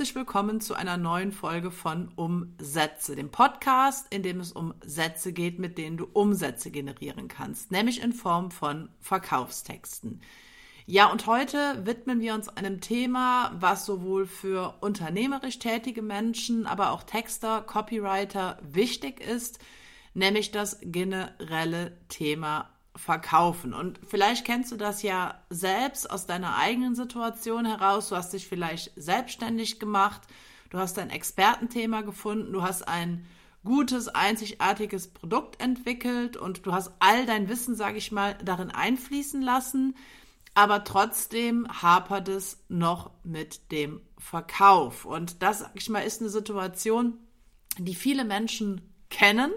herzlich willkommen zu einer neuen Folge von Umsätze, dem Podcast, in dem es um Sätze geht, mit denen du Umsätze generieren kannst, nämlich in Form von Verkaufstexten. Ja, und heute widmen wir uns einem Thema, was sowohl für unternehmerisch tätige Menschen, aber auch Texter, Copywriter wichtig ist, nämlich das generelle Thema Verkaufen. Und vielleicht kennst du das ja selbst aus deiner eigenen Situation heraus. Du hast dich vielleicht selbstständig gemacht, du hast ein Expertenthema gefunden, du hast ein gutes, einzigartiges Produkt entwickelt und du hast all dein Wissen, sage ich mal, darin einfließen lassen, aber trotzdem hapert es noch mit dem Verkauf. Und das, sage ich mal, ist eine Situation, die viele Menschen kennen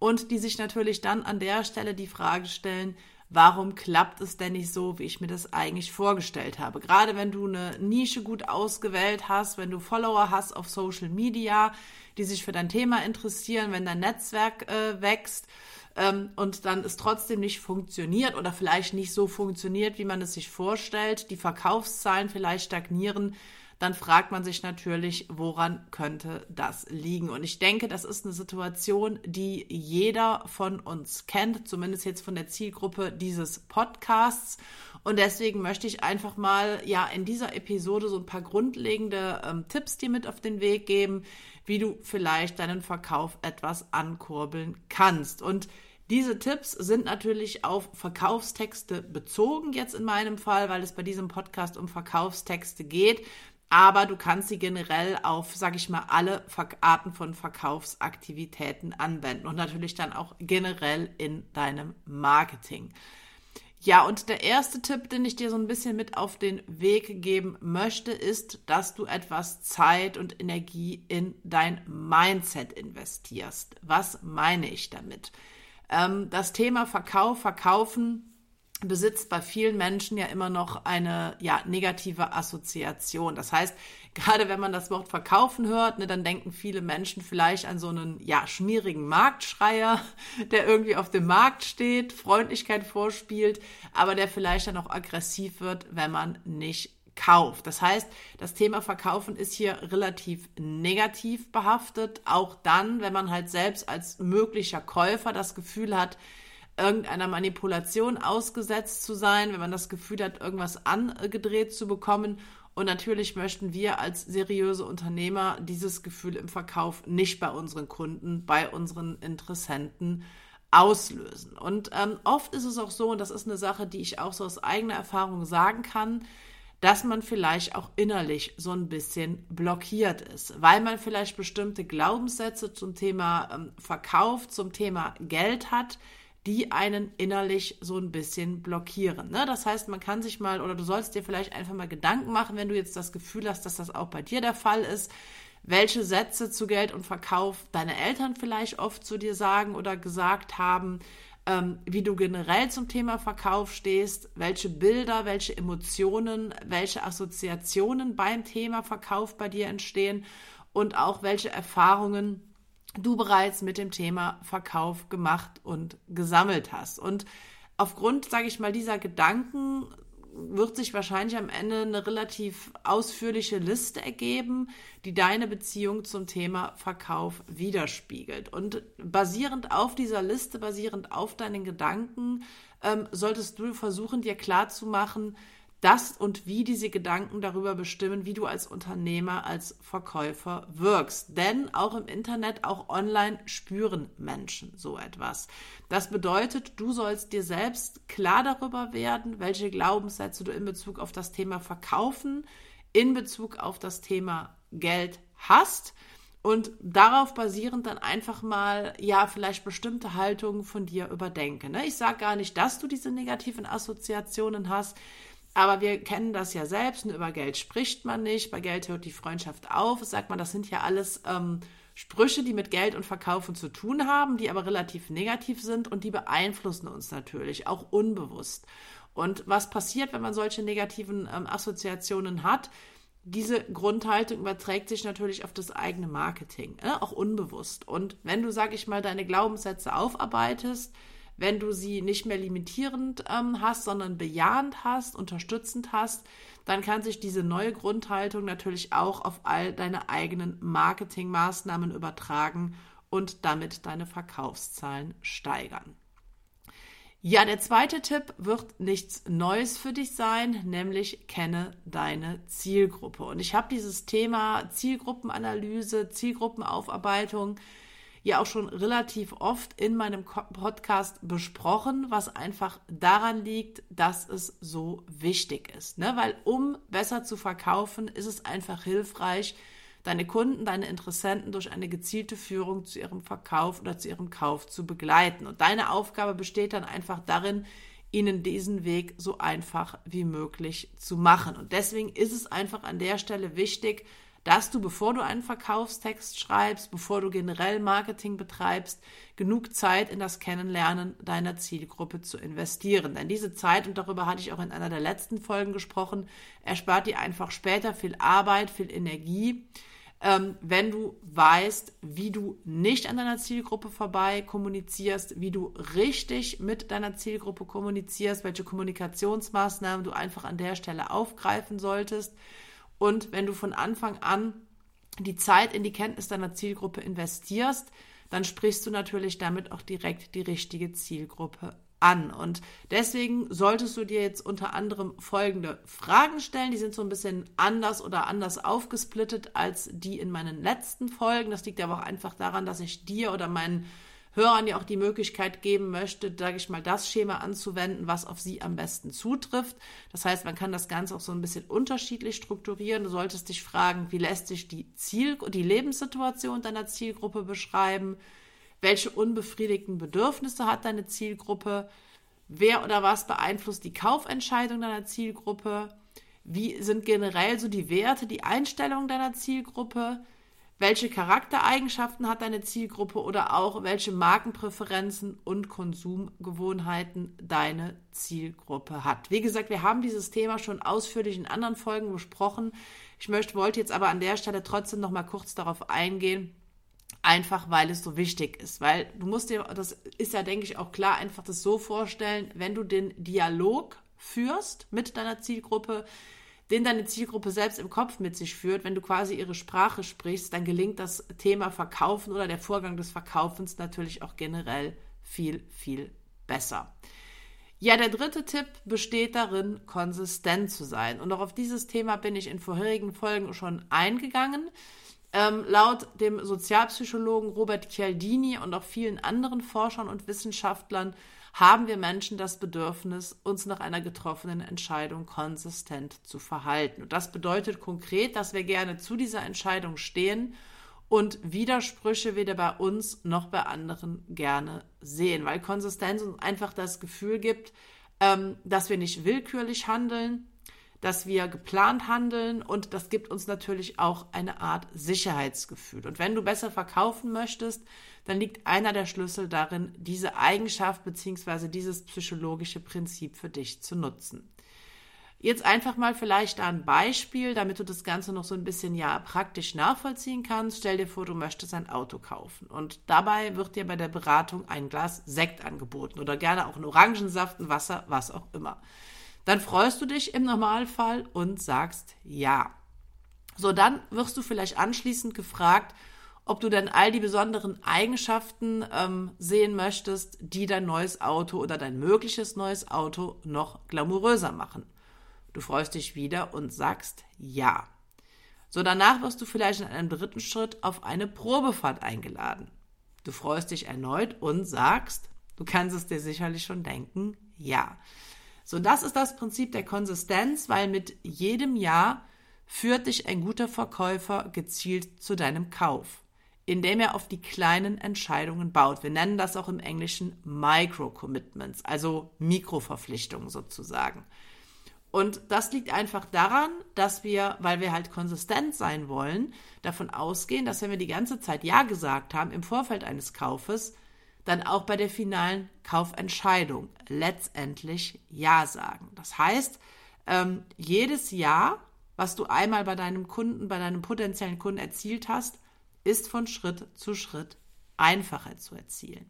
und die sich natürlich dann an der Stelle die Frage stellen, warum klappt es denn nicht so, wie ich mir das eigentlich vorgestellt habe? Gerade wenn du eine Nische gut ausgewählt hast, wenn du Follower hast auf Social Media, die sich für dein Thema interessieren, wenn dein Netzwerk wächst und dann es trotzdem nicht funktioniert oder vielleicht nicht so funktioniert, wie man es sich vorstellt, die Verkaufszahlen vielleicht stagnieren, dann fragt man sich natürlich, woran könnte das liegen? Und ich denke, das ist eine Situation, die jeder von uns kennt, zumindest jetzt von der Zielgruppe dieses Podcasts. Und deswegen möchte ich einfach mal ja in dieser Episode so ein paar grundlegende Tipps dir mit auf den Weg geben, wie du vielleicht deinen Verkauf etwas ankurbeln kannst. Und diese Tipps sind natürlich auf Verkaufstexte bezogen, jetzt in meinem Fall, weil es bei diesem Podcast um Verkaufstexte geht. Aber du kannst sie generell auf, sage ich mal, alle Arten von Verkaufsaktivitäten anwenden und natürlich dann auch generell in deinem Marketing. Ja, und der erste Tipp, den ich dir so ein bisschen mit auf den Weg geben möchte, ist, dass du etwas Zeit und Energie in dein Mindset investierst. Was meine ich damit? Das Thema Verkauf, Verkaufen besitzt bei vielen Menschen ja immer noch eine negative Assoziation. Das heißt, gerade wenn man das Wort Verkaufen hört, dann denken viele Menschen vielleicht an so einen schmierigen Marktschreier, der irgendwie auf dem Markt steht, Freundlichkeit vorspielt, aber der vielleicht dann auch aggressiv wird, wenn man nicht kauft. Das heißt, das Thema Verkaufen ist hier relativ negativ behaftet, auch dann, wenn man halt selbst als möglicher Käufer das Gefühl hat, irgendeiner Manipulation ausgesetzt zu sein, wenn man das Gefühl hat, irgendwas angedreht zu bekommen. Und natürlich möchten wir als seriöse Unternehmer dieses Gefühl im Verkauf nicht bei unseren Kunden, bei unseren Interessenten auslösen. Und oft ist es auch so, und das ist eine Sache, die ich auch so aus eigener Erfahrung sagen kann, dass man vielleicht auch innerlich so ein bisschen blockiert ist, weil man vielleicht bestimmte Glaubenssätze zum Thema Verkauf, zum Thema Geld hat, die einen innerlich so ein bisschen blockieren. Ne? Das heißt, man kann sich mal, oder du sollst dir vielleicht einfach mal Gedanken machen, wenn du jetzt das Gefühl hast, dass das auch bei dir der Fall ist, welche Sätze zu Geld und Verkauf deine Eltern vielleicht oft zu dir sagen oder gesagt haben, wie du generell zum Thema Verkauf stehst, welche Bilder, welche Emotionen, welche Assoziationen beim Thema Verkauf bei dir entstehen und auch welche Erfahrungen du bereits mit dem Thema Verkauf gemacht und gesammelt hast. Und aufgrund, sage ich mal, dieser Gedanken wird sich wahrscheinlich am Ende eine relativ ausführliche Liste ergeben, die deine Beziehung zum Thema Verkauf widerspiegelt. Und basierend auf dieser Liste, basierend auf deinen Gedanken, solltest du versuchen, dir klarzumachen, dass und wie diese Gedanken darüber bestimmen, wie du als Unternehmer, als Verkäufer wirkst. Denn auch im Internet, auch online spüren Menschen so etwas. Das bedeutet, du sollst dir selbst klar darüber werden, welche Glaubenssätze du in Bezug auf das Thema Verkaufen, in Bezug auf das Thema Geld hast und darauf basierend dann einfach mal, vielleicht bestimmte Haltungen von dir überdenken. Ich sage gar nicht, dass du diese negativen Assoziationen hast, aber wir kennen das ja selbst, nur über Geld spricht man nicht, bei Geld hört die Freundschaft auf, sagt man, das sind ja alles Sprüche, die mit Geld und Verkaufen zu tun haben, die aber relativ negativ sind und die beeinflussen uns natürlich, auch unbewusst. Und was passiert, wenn man solche negativen Assoziationen hat? Diese Grundhaltung überträgt sich natürlich auf das eigene Marketing, auch unbewusst. Und wenn du, deine Glaubenssätze aufarbeitest, wenn du sie nicht mehr limitierend hast, sondern bejahend hast, unterstützend hast, dann kann sich diese neue Grundhaltung natürlich auch auf all deine eigenen Marketingmaßnahmen übertragen und damit deine Verkaufszahlen steigern. Ja, der zweite Tipp wird nichts Neues für dich sein, nämlich kenne deine Zielgruppe. Und ich habe dieses Thema Zielgruppenanalyse, Zielgruppenaufarbeitung ja auch schon relativ oft in meinem Podcast besprochen, was einfach daran liegt, dass es so wichtig ist, ne? Weil um besser zu verkaufen, ist es einfach hilfreich, deine Kunden, deine Interessenten durch eine gezielte Führung zu ihrem Verkauf oder zu ihrem Kauf zu begleiten. Und deine Aufgabe besteht dann einfach darin, ihnen diesen Weg so einfach wie möglich zu machen. Und deswegen ist es einfach an der Stelle wichtig, dass du, bevor du einen Verkaufstext schreibst, bevor du generell Marketing betreibst, genug Zeit in das Kennenlernen deiner Zielgruppe zu investieren. Denn diese Zeit, und darüber hatte ich auch in einer der letzten Folgen gesprochen, erspart dir einfach später viel Arbeit, viel Energie, wenn du weißt, wie du nicht an deiner Zielgruppe vorbei kommunizierst, wie du richtig mit deiner Zielgruppe kommunizierst, welche Kommunikationsmaßnahmen du einfach an der Stelle aufgreifen solltest. Und wenn du von Anfang an die Zeit in die Kenntnis deiner Zielgruppe investierst, dann sprichst du natürlich damit auch direkt die richtige Zielgruppe an. Und deswegen solltest du dir jetzt unter anderem folgende Fragen stellen. Die sind so ein bisschen anders oder anders aufgesplittet als die in meinen letzten Folgen. Das liegt aber auch einfach daran, dass ich dir oder meinen Hörern ja auch die Möglichkeit geben möchte, sage ich mal, das Schema anzuwenden, was auf sie am besten zutrifft. Das heißt, man kann das Ganze auch so ein bisschen unterschiedlich strukturieren. Du solltest dich fragen, wie lässt sich die Lebenssituation deiner Zielgruppe beschreiben? Welche unbefriedigten Bedürfnisse hat deine Zielgruppe? Wer oder was beeinflusst die Kaufentscheidung deiner Zielgruppe? Wie sind generell so die Werte, die Einstellungen deiner Zielgruppe? Welche Charaktereigenschaften hat deine Zielgruppe oder auch welche Markenpräferenzen und Konsumgewohnheiten deine Zielgruppe hat? Wie gesagt, wir haben dieses Thema schon ausführlich in anderen Folgen besprochen. Ich wollte jetzt aber an der Stelle trotzdem noch mal kurz darauf eingehen, einfach weil es so wichtig ist. Weil du musst dir, das ist ja, denke ich, auch klar, einfach das so vorstellen, wenn du den Dialog führst mit deiner Zielgruppe, den deine Zielgruppe selbst im Kopf mit sich führt, wenn du quasi ihre Sprache sprichst, dann gelingt das Thema Verkaufen oder der Vorgang des Verkaufens natürlich auch generell viel, viel besser. Ja, der dritte Tipp besteht darin, konsistent zu sein. Und auch auf dieses Thema bin ich in vorherigen Folgen schon eingegangen. Laut dem Sozialpsychologen Robert Cialdini und auch vielen anderen Forschern und Wissenschaftlern haben wir Menschen das Bedürfnis, uns nach einer getroffenen Entscheidung konsistent zu verhalten. Und das bedeutet konkret, dass wir gerne zu dieser Entscheidung stehen und Widersprüche weder bei uns noch bei anderen gerne sehen, weil Konsistenz uns einfach das Gefühl gibt, dass wir nicht willkürlich handeln, dass wir geplant handeln, und das gibt uns natürlich auch eine Art Sicherheitsgefühl. Und wenn du besser verkaufen möchtest, dann liegt einer der Schlüssel darin, diese Eigenschaft bzw. dieses psychologische Prinzip für dich zu nutzen. Jetzt einfach mal vielleicht ein Beispiel, damit du das Ganze noch so ein bisschen ja praktisch nachvollziehen kannst. Stell dir vor, du möchtest ein Auto kaufen und dabei wird dir bei der Beratung ein Glas Sekt angeboten oder gerne auch einen Orangensaft, ein Wasser, was auch immer. Dann freust du dich im Normalfall und sagst ja. So, dann wirst du vielleicht anschließend gefragt, ob du dann all die besonderen Eigenschaften sehen möchtest, die dein neues Auto oder dein mögliches neues Auto noch glamouröser machen. Du freust dich wieder und sagst ja. So, danach wirst du vielleicht in einem dritten Schritt auf eine Probefahrt eingeladen. Du freust dich erneut und sagst, du kannst es dir sicherlich schon denken, ja. So, das ist das Prinzip der Konsistenz, weil mit jedem Ja führt dich ein guter Verkäufer gezielt zu deinem Kauf, indem er auf die kleinen Entscheidungen baut. Wir nennen das auch im Englischen Micro-Commitments, also Mikroverpflichtungen sozusagen. Und das liegt einfach daran, dass wir, weil wir halt konsistent sein wollen, davon ausgehen, dass wenn wir die ganze Zeit Ja gesagt haben im Vorfeld eines Kaufes, dann auch bei der finalen Kaufentscheidung letztendlich Ja sagen. Das heißt, jedes Ja, was du einmal bei deinem Kunden, bei deinem potenziellen Kunden erzielt hast, ist von Schritt zu Schritt einfacher zu erzielen.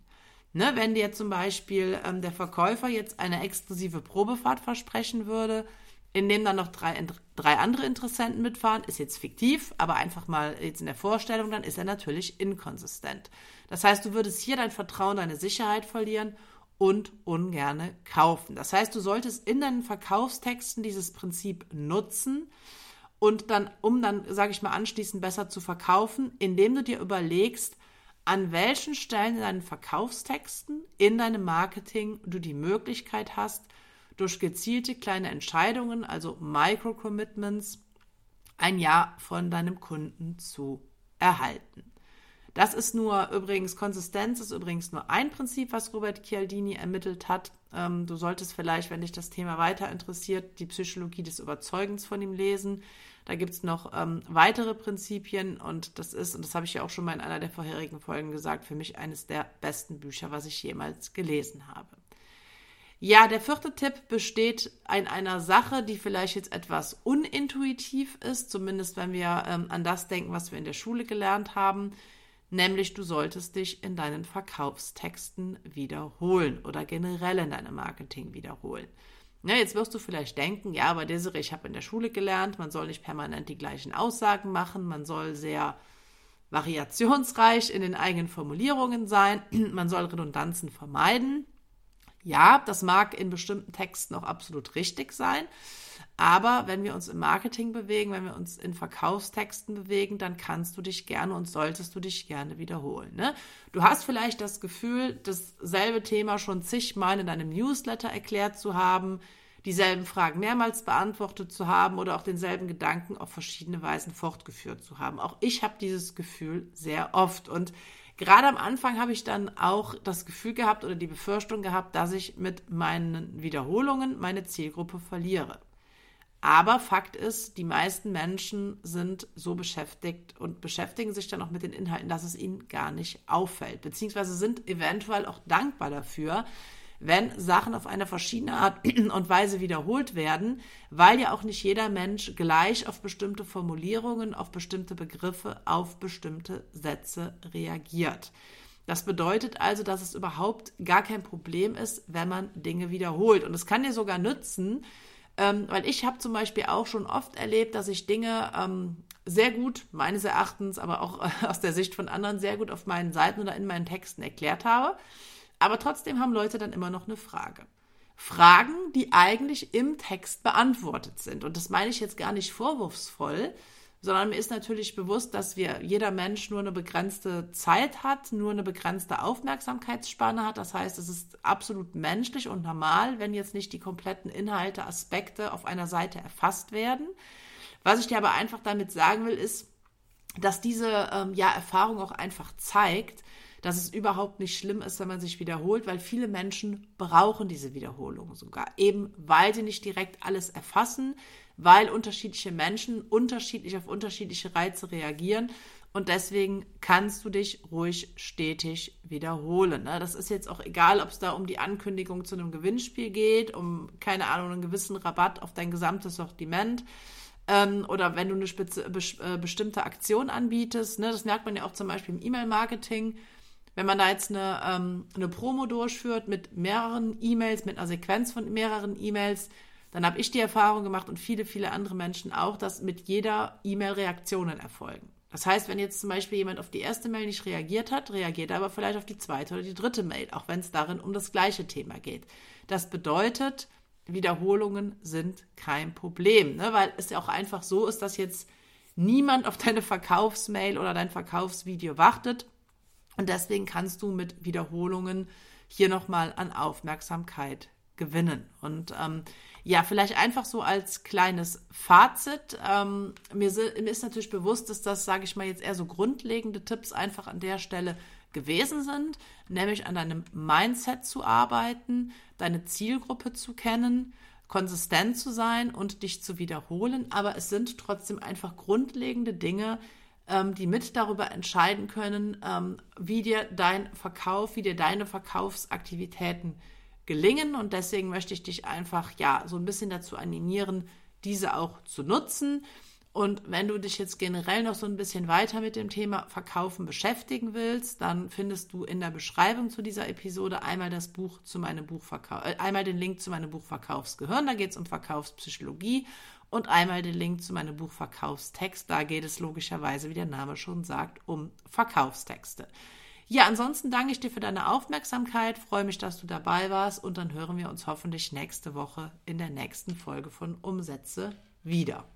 Ne, wenn dir zum Beispiel der Verkäufer jetzt eine exklusive Probefahrt versprechen würde, in dem dann noch drei andere Interessenten mitfahren, ist jetzt fiktiv, aber einfach mal jetzt in der Vorstellung, dann ist er natürlich inkonsistent. Das heißt, du würdest hier dein Vertrauen, deine Sicherheit verlieren und ungerne kaufen. Das heißt, du solltest in deinen Verkaufstexten dieses Prinzip nutzen und dann, um dann, sage ich mal, anschließend besser zu verkaufen, indem du dir überlegst, an welchen Stellen in deinen Verkaufstexten, in deinem Marketing du die Möglichkeit hast, durch gezielte kleine Entscheidungen, also Micro-Commitments, ein Ja von deinem Kunden zu erhalten. Das ist nur übrigens, Konsistenz ist übrigens nur ein Prinzip, was Robert Cialdini ermittelt hat. Du solltest vielleicht, wenn dich das Thema weiter interessiert, die Psychologie des Überzeugens von ihm lesen. Da gibt es noch weitere Prinzipien und das habe ich ja auch schon mal in einer der vorherigen Folgen gesagt, für mich eines der besten Bücher, was ich jemals gelesen habe. Ja, der vierte Tipp besteht in einer Sache, die vielleicht jetzt etwas unintuitiv ist, zumindest wenn wir an das denken, was wir in der Schule gelernt haben, nämlich du solltest dich in deinen Verkaufstexten wiederholen oder generell in deinem Marketing wiederholen. Ja, jetzt wirst du vielleicht denken, ja, aber Desiree, ich habe in der Schule gelernt, man soll nicht permanent die gleichen Aussagen machen, man soll sehr variationsreich in den eigenen Formulierungen sein, man soll Redundanzen vermeiden. Ja, das mag in bestimmten Texten auch absolut richtig sein, aber wenn wir uns im Marketing bewegen, wenn wir uns in Verkaufstexten bewegen, dann kannst du dich gerne und solltest du dich gerne wiederholen. Ne? Du hast vielleicht das Gefühl, dasselbe Thema schon zigmal in deinem Newsletter erklärt zu haben, dieselben Fragen mehrmals beantwortet zu haben oder auch denselben Gedanken auf verschiedene Weisen fortgeführt zu haben. Auch ich habe dieses Gefühl sehr oft und gerade am Anfang habe ich dann auch das Gefühl gehabt oder die Befürchtung gehabt, dass ich mit meinen Wiederholungen meine Zielgruppe verliere. Aber Fakt ist, die meisten Menschen sind so beschäftigt und beschäftigen sich dann auch mit den Inhalten, dass es ihnen gar nicht auffällt, beziehungsweise sind eventuell auch dankbar dafür, wenn Sachen auf eine verschiedene Art und Weise wiederholt werden, weil ja auch nicht jeder Mensch gleich auf bestimmte Formulierungen, auf bestimmte Begriffe, auf bestimmte Sätze reagiert. Das bedeutet also, dass es überhaupt gar kein Problem ist, wenn man Dinge wiederholt. Und es kann dir sogar nützen, weil ich habe zum Beispiel auch schon oft erlebt, dass ich Dinge sehr gut, meines Erachtens, aber auch aus der Sicht von anderen, sehr gut auf meinen Seiten oder in meinen Texten erklärt habe. Aber trotzdem haben Leute dann immer noch eine Frage. Fragen, die eigentlich im Text beantwortet sind. Und das meine ich jetzt gar nicht vorwurfsvoll, sondern mir ist natürlich bewusst, dass jeder Mensch nur eine begrenzte Zeit hat, nur eine begrenzte Aufmerksamkeitsspanne hat. Das heißt, es ist absolut menschlich und normal, wenn jetzt nicht die kompletten Inhalte, Aspekte auf einer Seite erfasst werden. Was ich dir aber einfach damit sagen will, ist, dass diese Erfahrung auch einfach zeigt, dass es überhaupt nicht schlimm ist, wenn man sich wiederholt, weil viele Menschen brauchen diese Wiederholung sogar, eben weil sie nicht direkt alles erfassen, weil unterschiedliche Menschen unterschiedlich auf unterschiedliche Reize reagieren und deswegen kannst du dich ruhig stetig wiederholen. Das ist jetzt auch egal, ob es da um die Ankündigung zu einem Gewinnspiel geht, um, keine Ahnung, einen gewissen Rabatt auf dein gesamtes Sortiment, oder wenn du eine bestimmte Aktion anbietest. Das merkt man ja auch zum Beispiel im E-Mail-Marketing. Wenn man da jetzt eine Promo durchführt mit mehreren E-Mails, mit einer Sequenz von mehreren E-Mails, dann habe ich die Erfahrung gemacht und viele, viele andere Menschen auch, dass mit jeder E-Mail Reaktionen erfolgen. Das heißt, wenn jetzt zum Beispiel jemand auf die erste Mail nicht reagiert hat, reagiert er aber vielleicht auf die zweite oder die dritte Mail, auch wenn es darin um das gleiche Thema geht. Das bedeutet, Wiederholungen sind kein Problem, ne? Weil es ja auch einfach so ist, dass jetzt niemand auf deine Verkaufsmail oder dein Verkaufsvideo wartet. Und deswegen kannst du mit Wiederholungen hier nochmal an Aufmerksamkeit gewinnen. Und vielleicht einfach so als kleines Fazit. Mir ist natürlich bewusst, dass das, sage ich mal, jetzt eher so grundlegende Tipps einfach an der Stelle gewesen sind, nämlich an deinem Mindset zu arbeiten, deine Zielgruppe zu kennen, konsistent zu sein und dich zu wiederholen. Aber es sind trotzdem einfach grundlegende Dinge, die mit darüber entscheiden können, wie dir dein Verkauf, wie dir deine Verkaufsaktivitäten gelingen. Und deswegen möchte ich dich einfach so ein bisschen dazu animieren, diese auch zu nutzen. Und wenn du dich jetzt generell noch so ein bisschen weiter mit dem Thema Verkaufen beschäftigen willst, dann findest du in der Beschreibung zu dieser Episode einmal das Buch zu meinem Buchverkauf, einmal den Link zu meinem Buch Verkaufsgehirn, da geht es um Verkaufspsychologie, und einmal den Link zu meinem Buch Verkaufstext, da geht es logischerweise, wie der Name schon sagt, um Verkaufstexte. Ja, ansonsten danke ich dir für deine Aufmerksamkeit, freue mich, dass du dabei warst, und dann hören wir uns hoffentlich nächste Woche in der nächsten Folge von Umsätze wieder.